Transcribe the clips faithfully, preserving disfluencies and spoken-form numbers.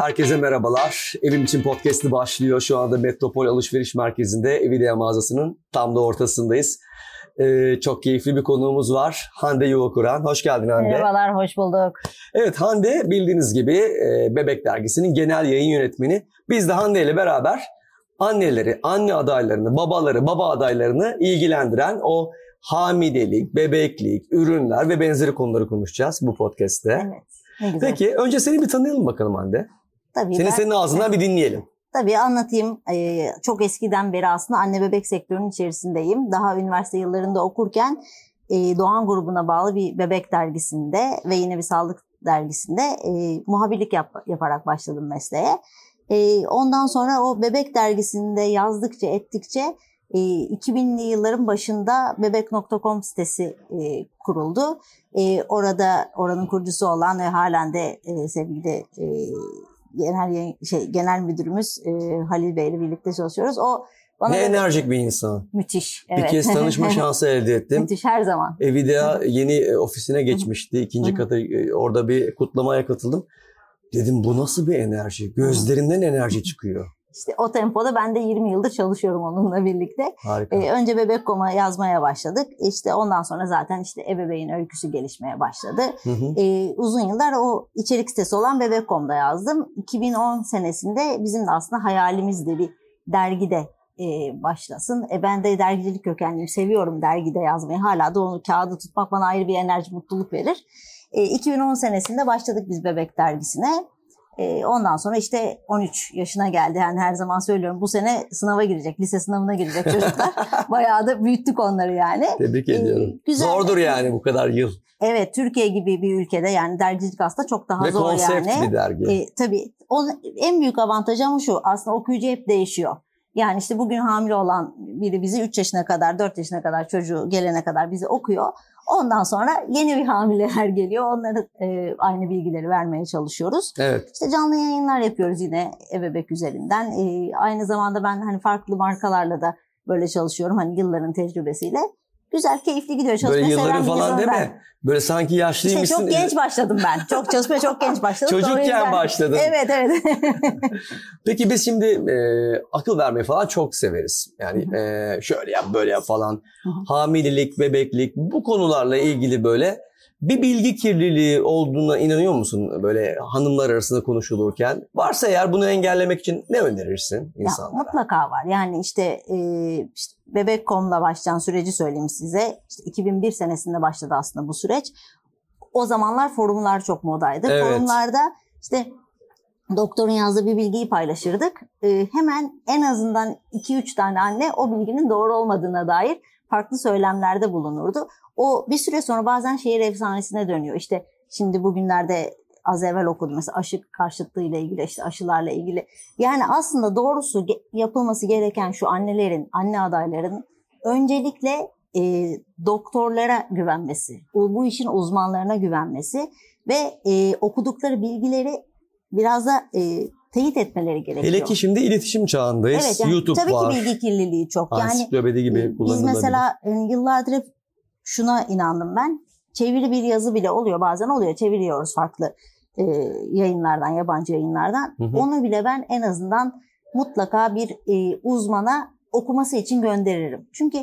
Herkese merhabalar. Evim için podcast'ı başlıyor. Şu anda Metropol Alışveriş Merkezi'nde Evidea mağazasının tam da ortasındayız. Ee, çok keyifli bir konuğumuz var. Hande Yuvakuran. Hoş geldin Hande. Merhabalar, hoş bulduk. Evet, Hande bildiğiniz gibi e, Bebek Dergisi'nin genel yayın yönetmeni. Biz de Hande ile beraber anneleri, anne adaylarını, babaları, baba adaylarını ilgilendiren o hamilelik, bebeklik, ürünler ve benzeri konuları konuşacağız bu podcast'te. Evet. Peki, önce seni bir tanıyalım bakalım Hande. Tabii. Seni ben... senin ağzından bir dinleyelim. Tabii anlatayım. Ee, çok eskiden beri aslında anne bebek sektörünün içerisindeyim. Daha üniversite yıllarında okurken e, Doğan grubuna bağlı bir bebek dergisinde ve yine bir sağlık dergisinde e, muhabirlik yap, yaparak başladım mesleğe. E, ondan sonra o bebek dergisinde yazdıkça ettikçe e, iki binli yılların başında bebek nokta com sitesi e, kuruldu. E, orada oranın kurucusu olan ve halen de e, sevgili... E, Genel şey genel müdürümüz e, Halil Bey'le birlikte çalışıyoruz. O bana ne enerjik bir insan. Müthiş. Evet. Bir kez tanışma şansı elde ettim. Müthiş her zaman. Evidea yeni ofisine geçmişti. İkinci kata orada bir kutlamaya katıldım. Dedim bu nasıl bir enerji? Gözlerinden enerji çıkıyor. İşte o tempoda ben de yirmi yıldır çalışıyorum onunla birlikte. Harika. Ee, önce bebek nokta com'a yazmaya başladık. İşte ondan sonra zaten işte ebebeğin öyküsü gelişmeye başladı. Hı hı. Ee, uzun yıllar o içerik sitesi olan bebek nokta com'da yazdım. iki bin on senesinde bizim de aslında hayalimizdi bir dergide e, başlasın. E, ben de dergicilik kökenliyim. Seviyorum dergide yazmayı. Hala da onu kağıda tutmak bana ayrı bir enerji, mutluluk verir. E, iki bin on senesinde başladık biz Bebek Dergisi'ne. Ondan sonra işte on üç yaşına geldi. Yani her zaman söylüyorum bu sene sınava girecek. Lise sınavına girecek çocuklar. Bayağı da büyüttük onları yani. Tebrik ediyorum. Ee, güzel. Zordur yani bu kadar yıl. Evet, Türkiye gibi bir ülkede yani dergicilik aslında çok daha ve zor yani. Ve konsept bir dergi. Ee, tabii. Onun en büyük avantajı ama şu aslında okuyucu hep değişiyor. Yani işte bugün hamile olan biri bizi üç yaşına kadar, dört yaşına kadar çocuğu gelene kadar bizi okuyor. Ondan sonra yeni bir hamileler geliyor. Onlara e, aynı bilgileri vermeye çalışıyoruz. Evet. İşte canlı yayınlar yapıyoruz yine Ebebek üzerinden. E, aynı zamanda ben hani farklı markalarla da böyle çalışıyorum. Hani yılların tecrübesiyle. Güzel, keyifli gidiyor. Çalışmaya böyle yılların falan deme. Ben. Böyle sanki yaşlıymışsın. İşte çok genç başladım ben. Çok çalışmaya çok genç başladım. Çocukken ben... başladın. Evet, evet. Peki biz şimdi e, akıl vermeyi falan çok severiz. Yani e, şöyle yap, böyle yap falan. Hamilelik, bebeklik bu konularla ilgili böyle bir bilgi kirliliği olduğuna inanıyor musun? Böyle hanımlar arasında konuşulurken. Varsa eğer bunu engellemek için ne önerirsin insanlara? Ya, mutlaka var. Yani işte... E, işte bebek nokta com'la başlayan süreci söyleyeyim size. İşte iki bin bir senesinde başladı aslında bu süreç. O zamanlar forumlar çok modaydı. Evet. Forumlarda işte doktorun yazdığı bir bilgiyi paylaşırdık. Ee, hemen en azından iki üç tane anne o bilginin doğru olmadığına dair farklı söylemlerde bulunurdu. O bir süre sonra bazen şehir efsanesine dönüyor. İşte şimdi bugünlerde az evvel okudum mesela aşı karşıtlığı ile ilgili, işte aşılarla ilgili. Yani aslında doğrusu yapılması gereken şu annelerin, anne adayların öncelikle e, doktorlara güvenmesi, bu işin uzmanlarına güvenmesi ve e, okudukları bilgileri biraz da e, teyit etmeleri gerekiyor. Hele ki şimdi iletişim çağındayız, evet, yani YouTube tabii var. Tabii ki bilgi kirliliği çok. Ansiklopedi yani, gibi kullanılabilir. Biz mesela yıllardır hep şuna inandım ben. Çeviri bir yazı bile oluyor, bazen oluyor. Çeviriyoruz farklı e, yayınlardan, yabancı yayınlardan. Hı hı. Onu bile ben en azından mutlaka bir e, uzmana okuması için gönderirim. Çünkü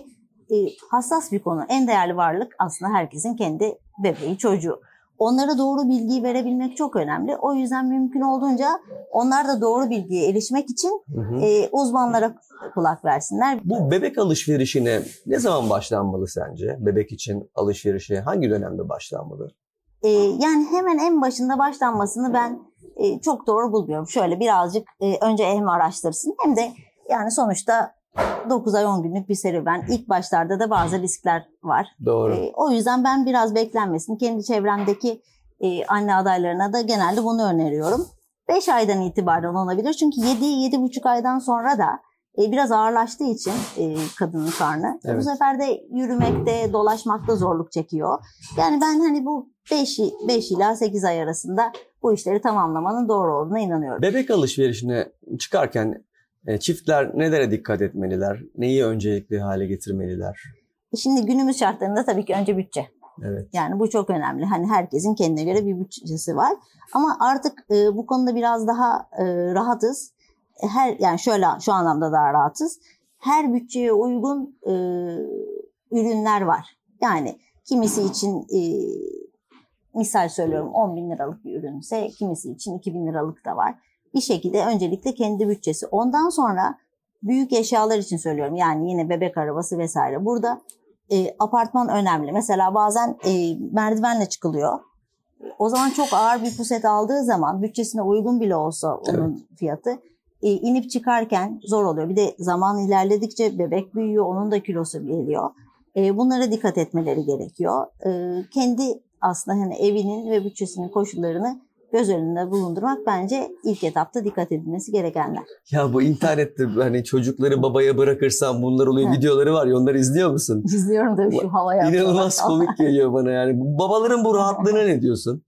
e, hassas bir konu. En değerli varlık aslında herkesin kendi bebeği, çocuğu. Onlara doğru bilgiyi verebilmek çok önemli. O yüzden mümkün olduğunca onlar da doğru bilgiye erişmek için hı hı. E, uzmanlara kulak versinler. Bu bebek alışverişine ne zaman başlanmalı sence? Bebek için alışverişe hangi dönemde başlanmalı? E, yani hemen en başında başlanmasını ben e, çok doğru bulmuyorum. Şöyle birazcık e, önce hem araştırsın hem de yani sonuçta dokuz ay on günlük bir serüven. İlk başlarda da bazı riskler var. Doğru. E, o yüzden ben biraz beklenmesin. Kendi çevremdeki e, anne adaylarına da genelde bunu öneriyorum. beş aydan itibaren olabilir. Çünkü yedi yedi buçuk aydan sonra da e, biraz ağırlaştığı için e, kadının karnı. Evet. Bu sefer de yürümekte, dolaşmakta zorluk çekiyor. Yani ben hani bu beş, beş ila sekiz ay arasında bu işleri tamamlamanın doğru olduğuna inanıyorum. Bebek alışverişine çıkarken çiftler nelere dikkat etmeliler? Neyi öncelikli hale getirmeliler? Şimdi günümüz şartlarında tabii ki önce bütçe. Evet. Yani bu çok önemli. Hani herkesin kendine göre bir bütçesi var. Ama artık e, bu konuda biraz daha e, rahatız. Her yani şöyle şu anlamda daha rahatız. Her bütçeye uygun e, ürünler var. Yani kimisi için e, misal söylüyorum on bin liralık bir ürünse kimisi için iki bin liralık da var. Bir şekilde öncelikle kendi bütçesi. Ondan sonra büyük eşyalar için söylüyorum. Yani yine bebek arabası vesaire. Burada e, apartman önemli. Mesela bazen e, merdivenle çıkılıyor. O zaman çok ağır bir puset aldığı zaman bütçesine uygun bile olsa onun evet. fiyatı e, inip çıkarken zor oluyor. Bir de zaman ilerledikçe bebek büyüyor. Onun da kilosu geliyor. E, bunlara dikkat etmeleri gerekiyor. E, kendi aslında hani evinin ve bütçesinin koşullarını göz önünde bulundurmak bence ilk etapta dikkat edilmesi gerekenler. Ya bu internette hani çocukları babaya bırakırsam bunlar oluyor evet. videoları var ya, onları izliyor musun? İzliyorum tabii şu havaya. İnanılmaz komik geliyor bana yani. Babaların bu rahatlığına ne diyorsun?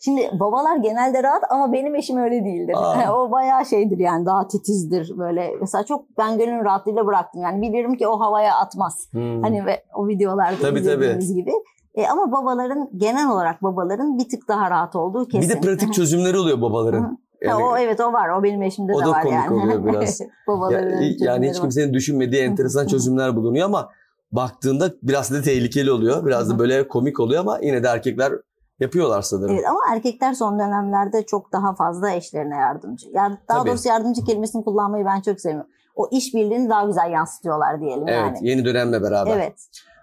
Şimdi babalar genelde rahat ama benim eşim öyle değildir. Aa. O bayağı şeydir yani, daha titizdir böyle. Mesela çok ben gönül rahatlığıyla bıraktım yani, bilirim ki o havaya atmaz. Hmm. Hani ve o videolarda tabii, izlediğimiz tabii. gibi. E ama babaların, genel olarak babaların bir tık daha rahat olduğu kesin. Bir de pratik çözümleri oluyor babaların. Hı-hı. Yani, o evet o var. O benim eşimde de var yani. O da komik yani. Oluyor biraz. Babaların ya, yani hiç kimsenin var. Düşünmediği enteresan çözümler bulunuyor ama baktığında biraz da tehlikeli oluyor. Biraz da böyle komik oluyor ama yine de erkekler yapıyorlar sanırım. Evet ama erkekler son dönemlerde çok daha fazla eşlerine yardımcı. Yani daha Tabii. doğrusu yardımcı kelimesini kullanmayı ben çok sevmiyorum. O işbirliğini daha güzel yansıtıyorlar diyelim evet, yani. Evet, yeni dönemle beraber. Evet.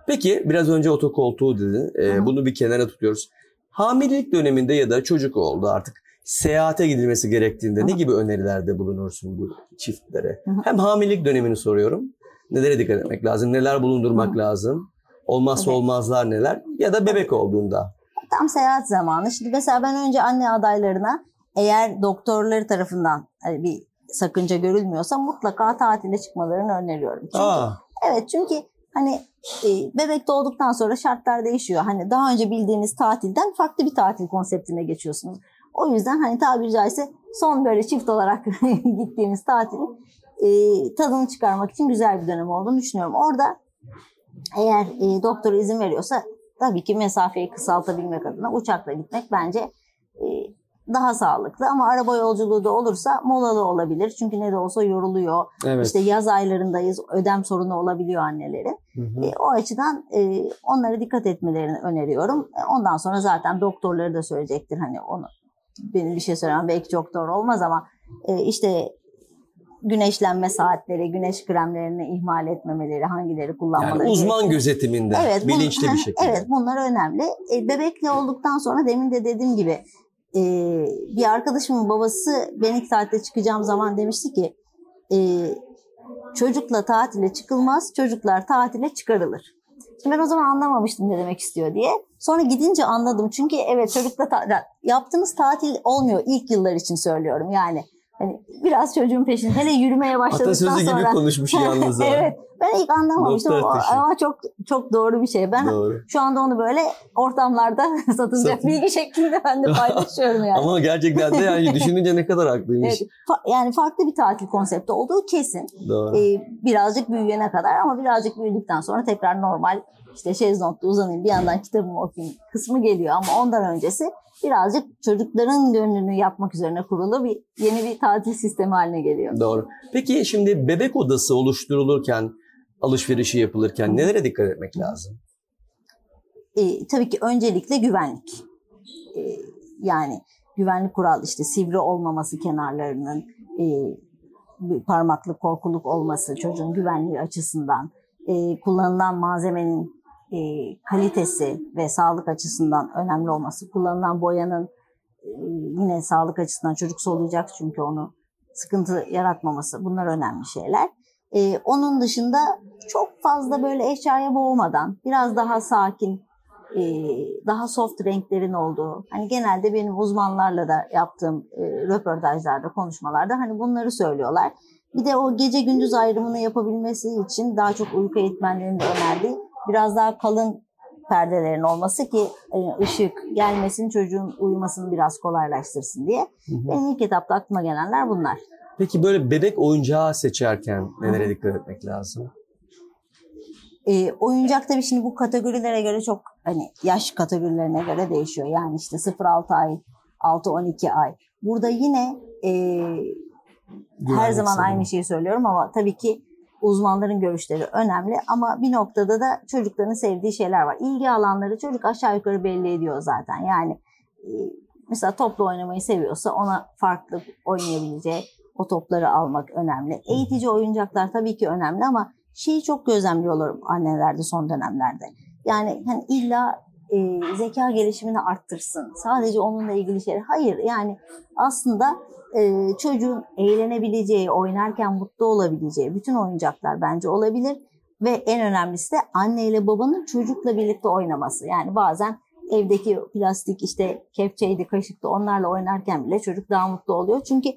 Peki biraz önce otokoltuğu dedin. Ee, bunu bir kenara tutuyoruz. Hamilelik döneminde ya da çocuk oldu artık, seyahate gidilmesi gerektiğinde Hı-hı. ne gibi önerilerde bulunursun bu çiftlere? Hı-hı. Hem hamilelik dönemini soruyorum. Nelere dikkat etmek lazım? Neler bulundurmak Hı-hı. lazım? Olmazsa evet. olmazlar neler? Ya da bebek olduğunda. Tam seyahat zamanı. Şimdi mesela ben önce anne adaylarına, eğer doktorları tarafından hani bir sakınca görülmüyorsa mutlaka tatile çıkmalarını öneriyorum. Çünkü, Aa. Evet çünkü hani bebek doğduktan sonra şartlar değişiyor. Hani daha önce bildiğiniz tatilden farklı bir tatil konseptine geçiyorsunuz. O yüzden hani tabiri caizse son böyle çift olarak gittiğimiz tatilin e, tadını çıkarmak için güzel bir dönem olduğunu düşünüyorum. Orada eğer e, doktor izin veriyorsa tabii ki mesafeyi kısaltabilmek adına uçakla gitmek bence e, daha sağlıklı. Ama araba yolculuğu da olursa molalı olabilir. Çünkü ne de olsa yoruluyor. Evet. İşte yaz aylarındayız. Ödem sorunu olabiliyor annelerin. Hı hı. E, o açıdan e, onlara dikkat etmelerini öneriyorum. E, ondan sonra zaten doktorları da söyleyecektir. Hani onu benim bir şey söylemem belki çok doğru olmaz ama e, işte güneşlenme saatleri, güneş kremlerini ihmal etmemeleri, hangileri kullanmaları. Yani uzman gerekir. Gözetiminde, evet, bilinçli bir şekilde. Evet, bunlar önemli. E, bebekle olduktan sonra demin de dediğim gibi Ee, bir arkadaşımın babası ben ilk tatile çıkacağım zaman demişti ki e, çocukla tatile çıkılmaz, çocuklar tatile çıkarılır. Şimdi ben o zaman anlamamıştım ne demek istiyor diye. Sonra gidince anladım çünkü evet çocukla ta- yaptığınız tatil olmuyor ilk yıllar için söylüyorum yani. Hani biraz çocuğun peşinde, hele yürümeye başladıktan sonra. Atasözü gibi konuşmuş yalnız. Evet. Ben ilk anlamamıştım ama çok çok doğru bir şey. Ben doğru. şu anda onu böyle ortamlarda satılacak Satın. bilgi şeklinde ben de paylaşıyorum yani. Ama gerçekten de yani düşününce ne kadar haklıymış. Evet. Fa- yani farklı bir tatil konsepti olduğu kesin. Doğru. Ee, birazcık büyüyene kadar ama birazcık büyüdükten sonra tekrar normal işte şezlongda uzanayım bir yandan kitabımı okuyayım kısmı geliyor ama ondan öncesi birazcık çocukların gönlünü yapmak üzerine kurulu bir yeni bir tatil sistemi haline geliyor. Doğru. Peki şimdi bebek odası oluşturulurken, alışverişi yapılırken nelere dikkat etmek lazım? E, tabii ki öncelikle güvenlik. E, yani güvenlik kural işte sivri olmaması kenarlarının, e, parmaklık korkuluk olması çocuğun güvenliği açısından, e, kullanılan malzemenin e, kalitesi ve sağlık açısından önemli olması, kullanılan boyanın e, yine sağlık açısından çocuk soluyacak çünkü onu sıkıntı yaratmaması, bunlar önemli şeyler. Ee, onun dışında çok fazla böyle eşyaya boğmadan biraz daha sakin, e, daha soft renklerin olduğu, hani genelde benim uzmanlarla da yaptığım e, röportajlarda, konuşmalarda hani bunları söylüyorlar. Bir de o gece gündüz ayrımını yapabilmesi için daha çok uyku eğitmenlerinin de önerdiği biraz daha kalın perdelerin olması ki e, ışık gelmesin, çocuğun uyumasını biraz kolaylaştırsın diye. Hı hı. Benim ilk etapta aklıma gelenler bunlar. Peki böyle bebek oyuncağı seçerken nelere dikkat etmek lazım? E, oyuncak tabii şimdi bu kategorilere göre çok hani yaş kategorilerine göre değişiyor. Yani işte sıfır altı ay, altı on iki ay. Burada yine e, her zaman sanırım aynı şeyi söylüyorum ama tabii ki uzmanların görüşleri önemli. Ama bir noktada da çocukların sevdiği şeyler var. İlgi alanları çocuk aşağı yukarı belli ediyor zaten. Yani e, mesela topla oynamayı seviyorsa ona farklı oynayabileceği o topları almak önemli. Eğitici oyuncaklar tabii ki önemli ama şeyi çok gözlemliyorum annelerde son dönemlerde. Yani hani illa e, zeka gelişimini arttırsın. Sadece onunla ilgili şeyler. Hayır, yani aslında e, çocuğun eğlenebileceği, oynarken mutlu olabileceği bütün oyuncaklar bence olabilir. Ve en önemlisi de anneyle babanın çocukla birlikte oynaması. Yani bazen evdeki plastik işte kepçeydi, kaşıktı, onlarla oynarken bile çocuk daha mutlu oluyor. Çünkü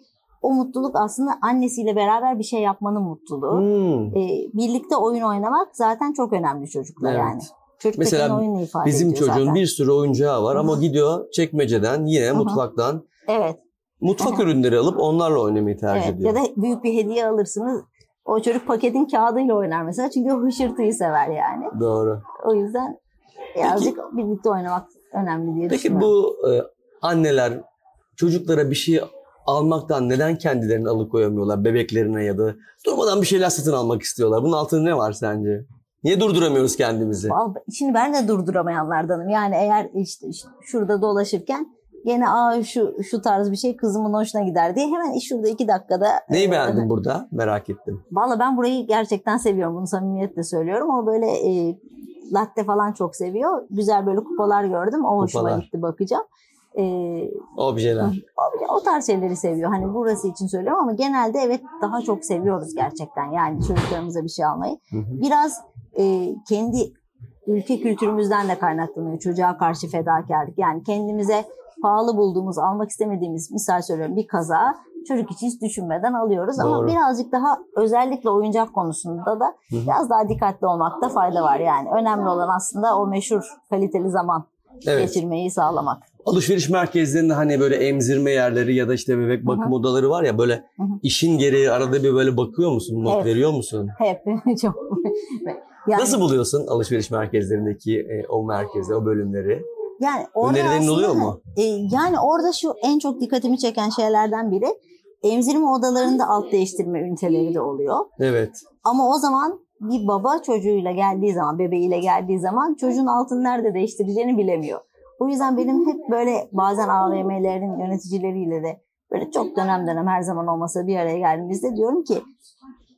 o mutluluk aslında annesiyle beraber bir şey yapmanın mutluluğu. Hmm. Ee, birlikte oyun oynamak zaten çok önemli çocuklar, evet. Yani. Çocuk mesela bizim çocuğun zaten bir sürü oyuncağı var ama gidiyor çekmeceden yine mutfaktan evet. mutfak ürünleri alıp onlarla oynamayı tercih evet. ediyor. Ya da büyük bir hediye alırsınız. O çocuk paketin kağıdıyla oynar mesela çünkü o hışırtıyı sever yani. Doğru. O yüzden birazcık peki, birlikte oynamak önemli diye peki düşünüyorum. Peki bu e, anneler çocuklara bir şey almaktan neden kendilerini alıkoyamıyorlar bebeklerine ya da durmadan bir şeyler satın almak istiyorlar? Bunun altında ne var sence? Niye durduramıyoruz kendimizi? Şimdi ben de durduramayanlardanım. Yani eğer işte şurada dolaşırken gene aa şu şu tarz bir şey kızımın hoşuna gider diye hemen şurada iki dakikada... Neyi beğendin e, burada? Merak ettim. Valla ben burayı gerçekten seviyorum. Bunu samimiyetle söylüyorum. O böyle e, latte falan çok seviyor. Güzel böyle kupalar gördüm. O hoşuma kupalar gitti, bakacağım. Ee, objeler. O tarz şeyleri seviyor. Hani burası için söylüyorum ama genelde evet daha çok seviyoruz gerçekten. Yani çocuklarımıza bir şey almayı. Hı hı. Biraz e, kendi ülke kültürümüzden de kaynaklanıyor. Çocuğa karşı fedakarlık. Yani kendimize pahalı bulduğumuz, almak istemediğimiz, misal söylüyorum bir kaza çocuk için hiç düşünmeden alıyoruz. Doğru. Ama birazcık daha özellikle oyuncak konusunda da hı hı. biraz daha dikkatli olmakta fayda var. Yani önemli olan aslında o meşhur kaliteli zaman evet. geçirmeyi sağlamak. Alışveriş merkezlerinde hani böyle emzirme yerleri ya da işte bebek bakım Hı-hı. odaları var ya böyle Hı-hı. işin gereği arada bir böyle bakıyor musun? Not hep, veriyor musun? Hep. Çok. Yani, nasıl buluyorsun alışveriş merkezlerindeki e, o merkezi, o bölümleri? Yani önerilerin oluyor mu? E, yani orada şu en çok dikkatimi çeken şeylerden biri emzirme odalarında alt değiştirme üniteleri de oluyor. Evet. Ama o zaman bir baba çocuğuyla geldiği zaman, bebeğiyle geldiği zaman çocuğun altını nerede değiştireceğini bilemiyor. O yüzden benim hep böyle bazen A V M'lerin yöneticileriyle de böyle çok dönem dönem her zaman olmasa bir araya geldiğimizde diyorum ki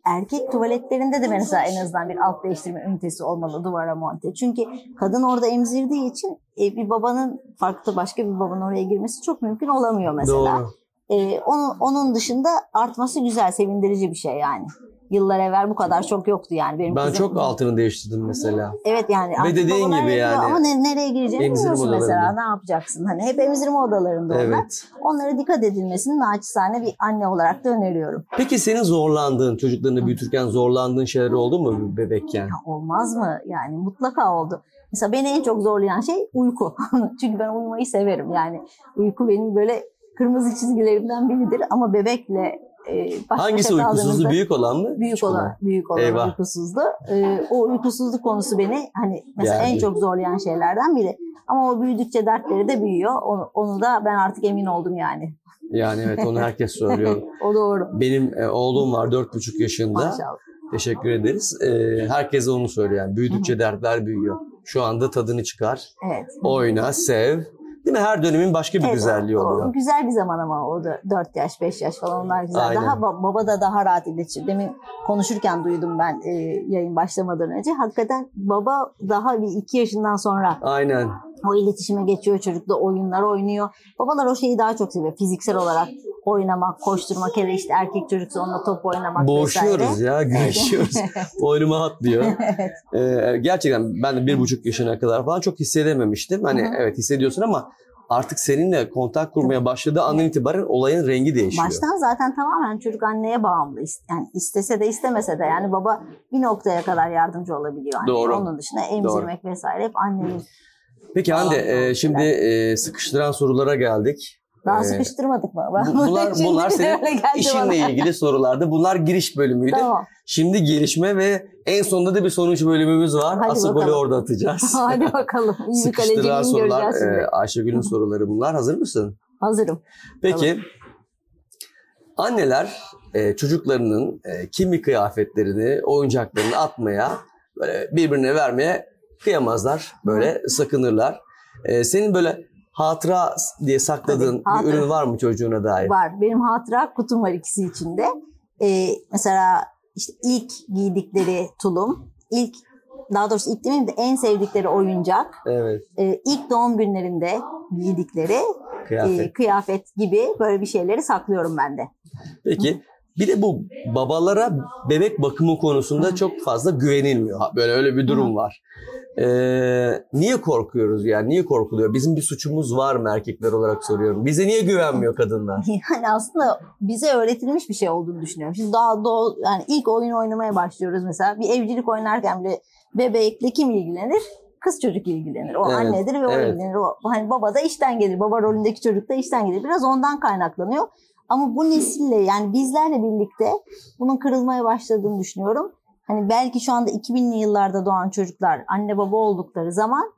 erkek tuvaletlerinde de mesela en azından bir alt değiştirme ünitesi olmalı duvara monte. Çünkü kadın orada emzirdiği için bir babanın farklı başka bir babanın oraya girmesi çok mümkün olamıyor mesela. Doğru. Ee, onun, onun dışında artması güzel, sevindirici bir şey yani. Yıllar evvel bu kadar çok yoktu yani. Benim ben kızım... çok altını değiştirdim mesela. Evet yani. Ve dediğin gibi yani. Ama nereye gireceğini bilmiyorsun mesela. Ne yapacaksın? Hani hep emzirme odalarında onlar. Evet. Onlara dikkat edilmesini naçizane bir anne olarak da öneriyorum. Peki senin zorlandığın, çocuklarını büyütürken zorlandığın şeyler oldu mu bebekken? Ya olmaz mı? Yani mutlaka oldu. Mesela beni en çok zorlayan şey uyku. Çünkü ben uyumayı severim. Yani uyku benim böyle kırmızı çizgilerimden biridir. ama bebekle Baş hangisi uykusuzluğu? Büyük olan mı? Büyük olan, büyük olan uykusuzluğu. Ee, o uykusuzluk konusu beni hani mesela yani en çok zorlayan şeylerden biri. Ama o büyüdükçe dertleri de büyüyor. Onu, onu da ben artık emin oldum yani. Yani evet onu herkes söylüyor. O doğru. Benim e, oğlum var dört buçuk yaşında. Maşallah. Teşekkür ederiz. E, herkes onu söylüyor yani. Büyüdükçe dertler büyüyor. Şu anda tadını çıkar. Evet. Oyna, sev. Değil mi? Her dönemin başka bir evet, güzelliği oluyor. O, güzel bir zaman ama o da dört yaş, beş yaş falan onlar güzel. Aynen. Daha baba da daha rahat iletişim. Demin konuşurken duydum ben e, yayın başlamadan önce. Hakikaten baba daha bir iki yaşından sonra aynen o iletişime geçiyor çocukla, oyunlar oynuyor. Babalar o şeyi daha çok seviyor. Fiziksel olarak oynamak, koşturmak, hele işte erkek çocuksa onunla top oynamak boğuşuyoruz vesaire. Ya, güreşiyoruz. Boynuma atlıyor. Evet. Ee, gerçekten ben de bir buçuk yaşına kadar falan çok hissedememiştim. Hani Hı-hı. evet hissediyorsun ama artık seninle kontak kurmaya başladığı andan itibaren olayın rengi değişiyor. Baştan zaten tamamen çocuk anneye bağımlı. Yani istese de istemese de yani baba bir noktaya kadar yardımcı olabiliyor. Doğru. Onun dışında emzirmek Doğru. vesaire hep annenin. Peki Hande, e, şimdi e, sıkıştıran sorulara geldik. Daha ee, sıkıştırmadık mı? Ben bunlar bunlar senin işinle bana. ilgili sorulardı. Bunlar giriş bölümüydü. Tamam. Şimdi gelişme ve en sonunda da bir sonuç bölümümüz var. Hadi Asıl bakalım. golü orada atacağız. Hadi bakalım. Sıkıştıran sorular. Ee, Ayşegül'ün soruları bunlar. Hazır mısın? Hazırım. Peki. Tamam. Anneler e, çocuklarının e, kimi kıyafetlerini, oyuncaklarını atmaya, böyle birbirine vermeye kıyamazlar. Böyle sakınırlar. E, senin böyle hatıra diye sakladığın Tabii, bir hatıra. ürün var mı çocuğuna dair? Var. Benim hatıra kutum var ikisi içinde. Ee, mesela işte ilk giydikleri tulum, ilk daha doğrusu ilk demeyeyim de en sevdikleri oyuncak, evet. Ee, ilk doğum günlerinde giydikleri kıyafet. E, kıyafet gibi böyle bir şeyleri saklıyorum ben de. Peki. Bir de bu babalara bebek bakımı konusunda çok fazla güvenilmiyor. Böyle öyle bir durum var. Ee, niye korkuyoruz yani? Niye korkuluyor? Bizim bir suçumuz var mı erkekler olarak soruyorum. Bize niye güvenmiyor kadınlar? Yani aslında bize öğretilmiş bir şey olduğunu düşünüyorum. Şimdi daha doğal yani ilk oyun oynamaya başlıyoruz mesela. Bir evcilik oynarken bile bebekle kim ilgilenir? Kız çocuk ilgilenir. O evet, annedir ve o evet. ilgilenir. O hani baba da işten gelir. Baba rolündeki çocuk da işten gelir. Biraz ondan kaynaklanıyor. Ama bu nesille yani bizlerle birlikte bunun kırılmaya başladığını düşünüyorum. Hani belki şu anda iki binli yıllarda doğan çocuklar anne baba oldukları zaman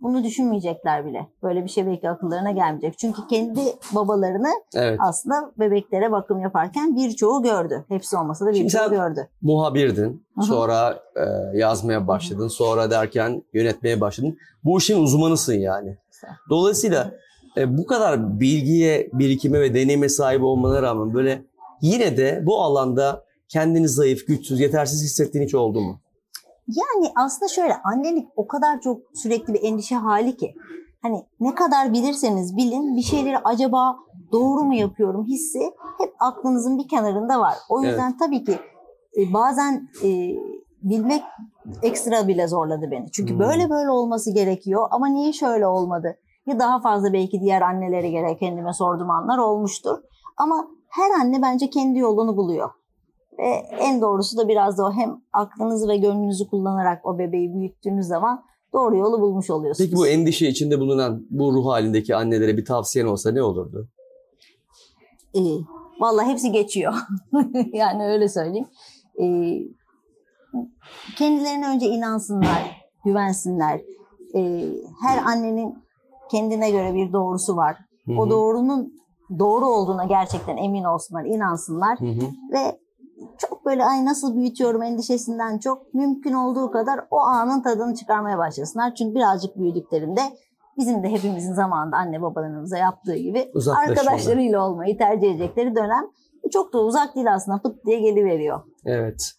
bunu düşünmeyecekler bile. Böyle bir şey belki akıllarına gelmeyecek. Çünkü kendi babalarını evet. aslında bebeklere bakım yaparken birçoğu gördü. Hepsi olmasa da birçoğu gördü. Muhabirdin. Hı-hı. Sonra e, yazmaya başladın. Hı-hı. Sonra derken yönetmeye başladın. Bu işin uzmanısın yani. Dolayısıyla E, bu kadar bilgiye, birikime ve deneyime sahip olmana rağmen böyle yine de bu alanda kendini zayıf, güçsüz, yetersiz hissettiğin hiç oldu mu? Yani aslında şöyle, annelik o kadar çok sürekli bir endişe hali ki. Hani ne kadar bilirseniz bilin, bir şeyleri acaba doğru mu yapıyorum hissi hep aklınızın bir kenarında var. O yüzden evet. tabii ki e, bazen e, bilmek ekstra bile zorladı beni. Çünkü hmm. böyle böyle olması gerekiyor ama niye şöyle olmadı? Daha fazla belki diğer annelere göre kendime sorduğum anlar olmuştur. Ama her anne bence kendi yolunu buluyor. Ve en doğrusu da biraz da o hem aklınızı ve gönlünüzü kullanarak o bebeği büyüttüğünüz zaman doğru yolu bulmuş oluyorsunuz. Peki bu endişe içinde bulunan bu ruh halindeki annelere bir tavsiyen olsa ne olurdu? Ee, vallahi hepsi geçiyor. Yani öyle söyleyeyim. Ee, kendilerine önce inansınlar, güvensinler. Ee, her annenin kendine göre bir doğrusu var. Hı-hı. O doğrunun doğru olduğuna gerçekten emin olsunlar, inansınlar. Hı-hı. Ve çok böyle ay nasıl büyütüyorum endişesinden çok mümkün olduğu kadar o anın tadını çıkarmaya başlasınlar. Çünkü birazcık büyüdüklerinde bizim de hepimizin zamanında anne babalarımıza yaptığı gibi arkadaşlarıyla olmayı tercih edecekleri dönem çok da uzak değil aslında, pıt diye geliveriyor. Evet.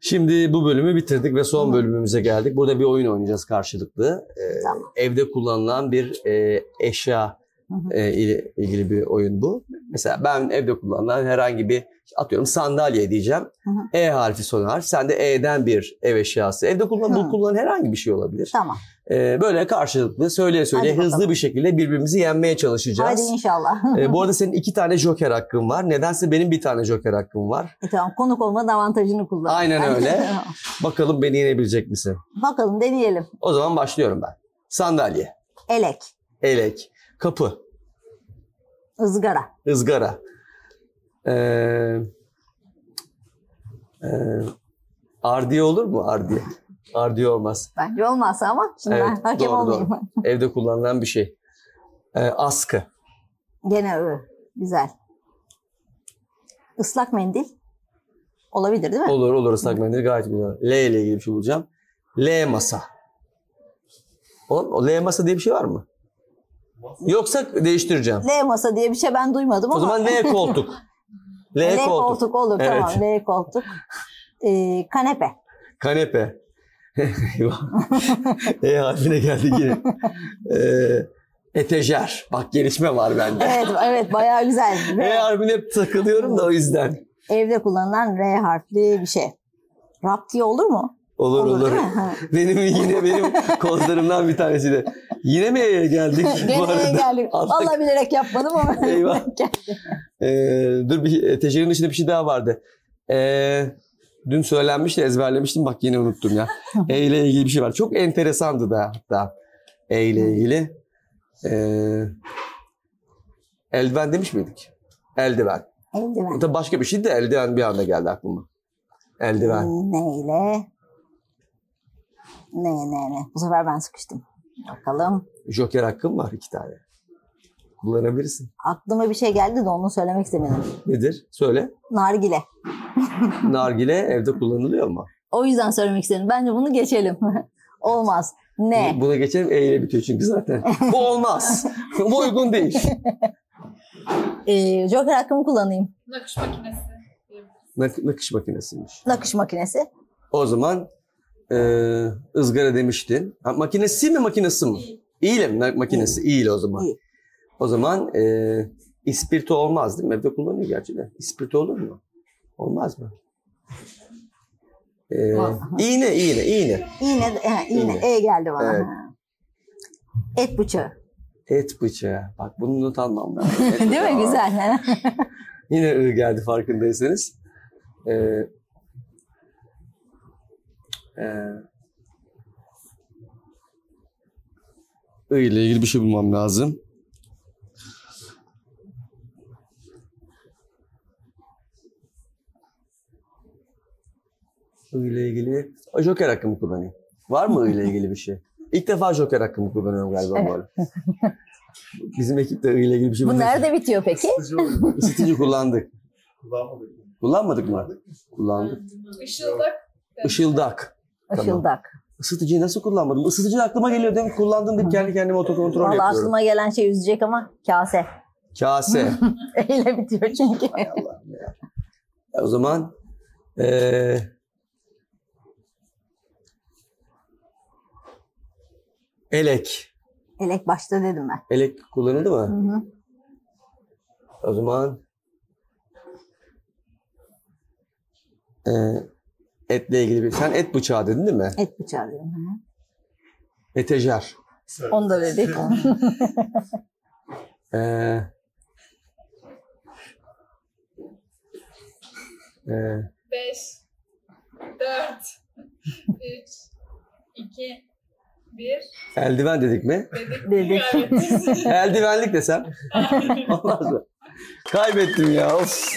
Şimdi bu bölümü bitirdik ve son bölümümüze geldik. Burada bir oyun oynayacağız karşılıklı. Ee, tamam. Evde kullanılan bir e, eşya e, ile ilgili bir oyun bu. Mesela ben evde kullanılan herhangi bir, atıyorum sandalye diyeceğim. Hı-hı. E harfi son harf. Sen de E'den bir ev eşyası. Evde kullanılan, kullanılan herhangi bir şey olabilir. Tamam. Ee, böyle karşılıklı söyleye söyleye Hadi hızlı bakalım. bir şekilde birbirimizi yenmeye çalışacağız. Hadi inşallah. ee, bu arada senin iki tane joker hakkın var. Nedense benim bir tane joker hakkım var. E tamam, konuk olmanın avantajını kullan. Aynen ben. öyle. Bakalım beni yenebilecek misin? Bakalım, deneyelim. O zaman başlıyorum ben. Sandalye. Elek. Elek. Kapı. Izgara. Izgara. Ee, e, ardiye olur mu? Ardiye. Ardiye olmaz. Bence olmaz ama şimdi evet, ben hakem doğru, olmayayım. Doğru. Evde kullanılan bir şey. Ee, askı. Gene ö. Güzel. Islak mendil. Olabilir değil mi? Olur olur, ıslak mendil gayet güzel. L ile ilgili bir şey bulacağım. L masa. O L masa diye bir şey var mı? Yoksa değiştireceğim. L masa diye bir şey ben duymadım ama. O zaman L koltuk. L, L koltuk. koltuk olur evet. Tamam, L koltuk. Ee, kanepe. Kanepe. E harfine geldi yine. Ee, etajer. Bak gelişme var bende. Evet evet, bayağı güzel. E harfine hep takılıyorum da o yüzden. Evde kullanılan R harfli bir şey. Raptiye olur mu? Olur olur. olur. Benim yine benim kozlarımdan bir tanesi de. Yine mi E'ye geldik? Gene E'ye geldik. Vallahi bilerek yapmadım ama. Eyvah. ee, dur bir etajerin dışında bir şey daha vardı. Eee... Dün söylenmişti, ezberlemiştim. Bak yine unuttum ya. E ile ilgili bir şey var. Çok enteresandı da hatta. E ile ilgili. Ee, Eldiven demiş miydik? Eldiven. Eldiven. Tabii başka bir şey de eldiven bir anda geldi aklıma. Eldiven. Neyle? Ne ne ne. Bu sefer ben sıkıştım. Bakalım. Joker hakkım var iki tane. Kullanabilirsin. Aklıma bir şey geldi de onu söylemek istemedim. Nedir? Söyle. Nargile. Nargile evde kullanılıyor mu? O yüzden söylemek istedim. Bence bunu geçelim. Olmaz. Ne? Buna geçelim. E ile bitiyor çünkü zaten. Bu olmaz. Bu uygun değil. Ee, Joker hakkımı kullanayım. Nakış makinesi. Nak- nakış makinesiymiş. Nakış makinesi. O zaman e, ızgara demiştin. Ha, makinesi mi makinesi mi? İyi ile mi? Makinesi. İyi ile o zaman. İyi. O zaman e, ispirto olmaz değil mi? Evde kullanıyor gerçi de. İspirto olur mu? Olmaz mı? Ee, iğne, iğne, iğne. İğne, he, iğne. iğne. E geldi bana. Evet. Et bıçağı. Et bıçağı. Bak bunu not almam lazım. Değil mi? Güzel. Yine ı geldi farkındaysanız. Ee, e, I ile ilgili bir şey bulmam lazım. ile ilgili Joker hakkımı kullanayım. Var mı ile ilgili bir şey? İlk defa Joker hakkımı kullanıyorum galiba bu arada. Bizim ekipte ile ilgili bir şey. Bu bizim... nerede bitiyor peki? İsitici kullandık. Kullanmadık. Kullanmadık mı? Kullandık. Işıldak. Işıldak. Tamam. Işıldak. Isıtıcıyı nasıl kullanmadım? Isıtıcı aklıma geliyor değil mi? Kullandım deyip kendi kendime otokontrol Vallahi yapıyorum. Vallahi aklıma gelen şey üzecek ama kase. Kase. Öyle bitiyor çünkü. Hay Allah'ım ya. Ya o zaman ee... elek. Elek başta dedim ben. Elek kullanıldı mı? Hı hı. O zaman e, etle ilgili bir... Sen et bıçağı dedin değil mi? Et bıçağı dedim. Hı hı. Etejer. Evet. Onu da dedik. e, e, Beş, dört, üç, iki... Bir. Eldiven dedik mi? Dedik. Dedik. Eldivenlik desem. Olmaz mı? Kaybettim ya. Of.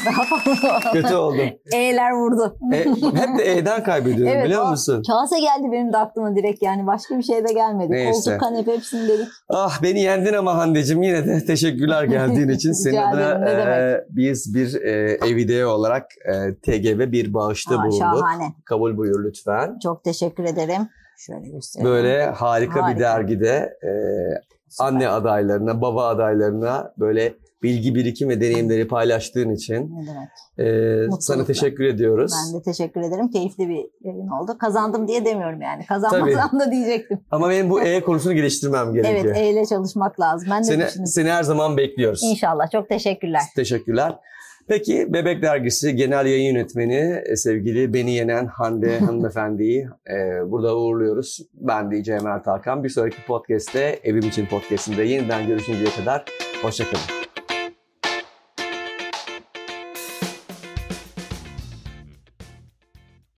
Kötü oldum. E'ler vurdu. E, hep de E'den kaybediyorum evet, biliyor musun? Kase geldi benim de aklıma direkt yani. Başka bir şey de gelmedi. Neyse. Koltuk, kanepe hepsini dedik. Ah beni yendin ama Hande'cim yine de teşekkürler geldiğin için. Senin adına e, biz bir e, Evidea olarak e, T G V bir bağışta ha, bulunduk. Şahane. Kabul buyur lütfen. Çok teşekkür ederim. Şöyle böyle harika, harika bir dergide e, anne adaylarına, baba adaylarına böyle bilgi birikim ve deneyimleri paylaştığın için ne demek? E, sana teşekkür ediyoruz. Ben de teşekkür ederim. Keyifli bir yayın oldu. Kazandım diye demiyorum yani. Kazanmasam tabii da diyecektim. Ama benim bu E konusunu geliştirmem gerekiyor. Evet, E ile çalışmak lazım. Ben de seni, seni her zaman bekliyoruz. İnşallah. Çok teşekkürler. Teşekkürler. Peki Bebek Dergisi Genel Yayın Yönetmeni sevgili beni yenen Hande hanımefendiyi e, burada uğurluyoruz. Ben de Cem Mert Hakan. Bir sonraki podcast'te Evim İçin Podcast'inde yeniden görüşünceye kadar hoşçakalın.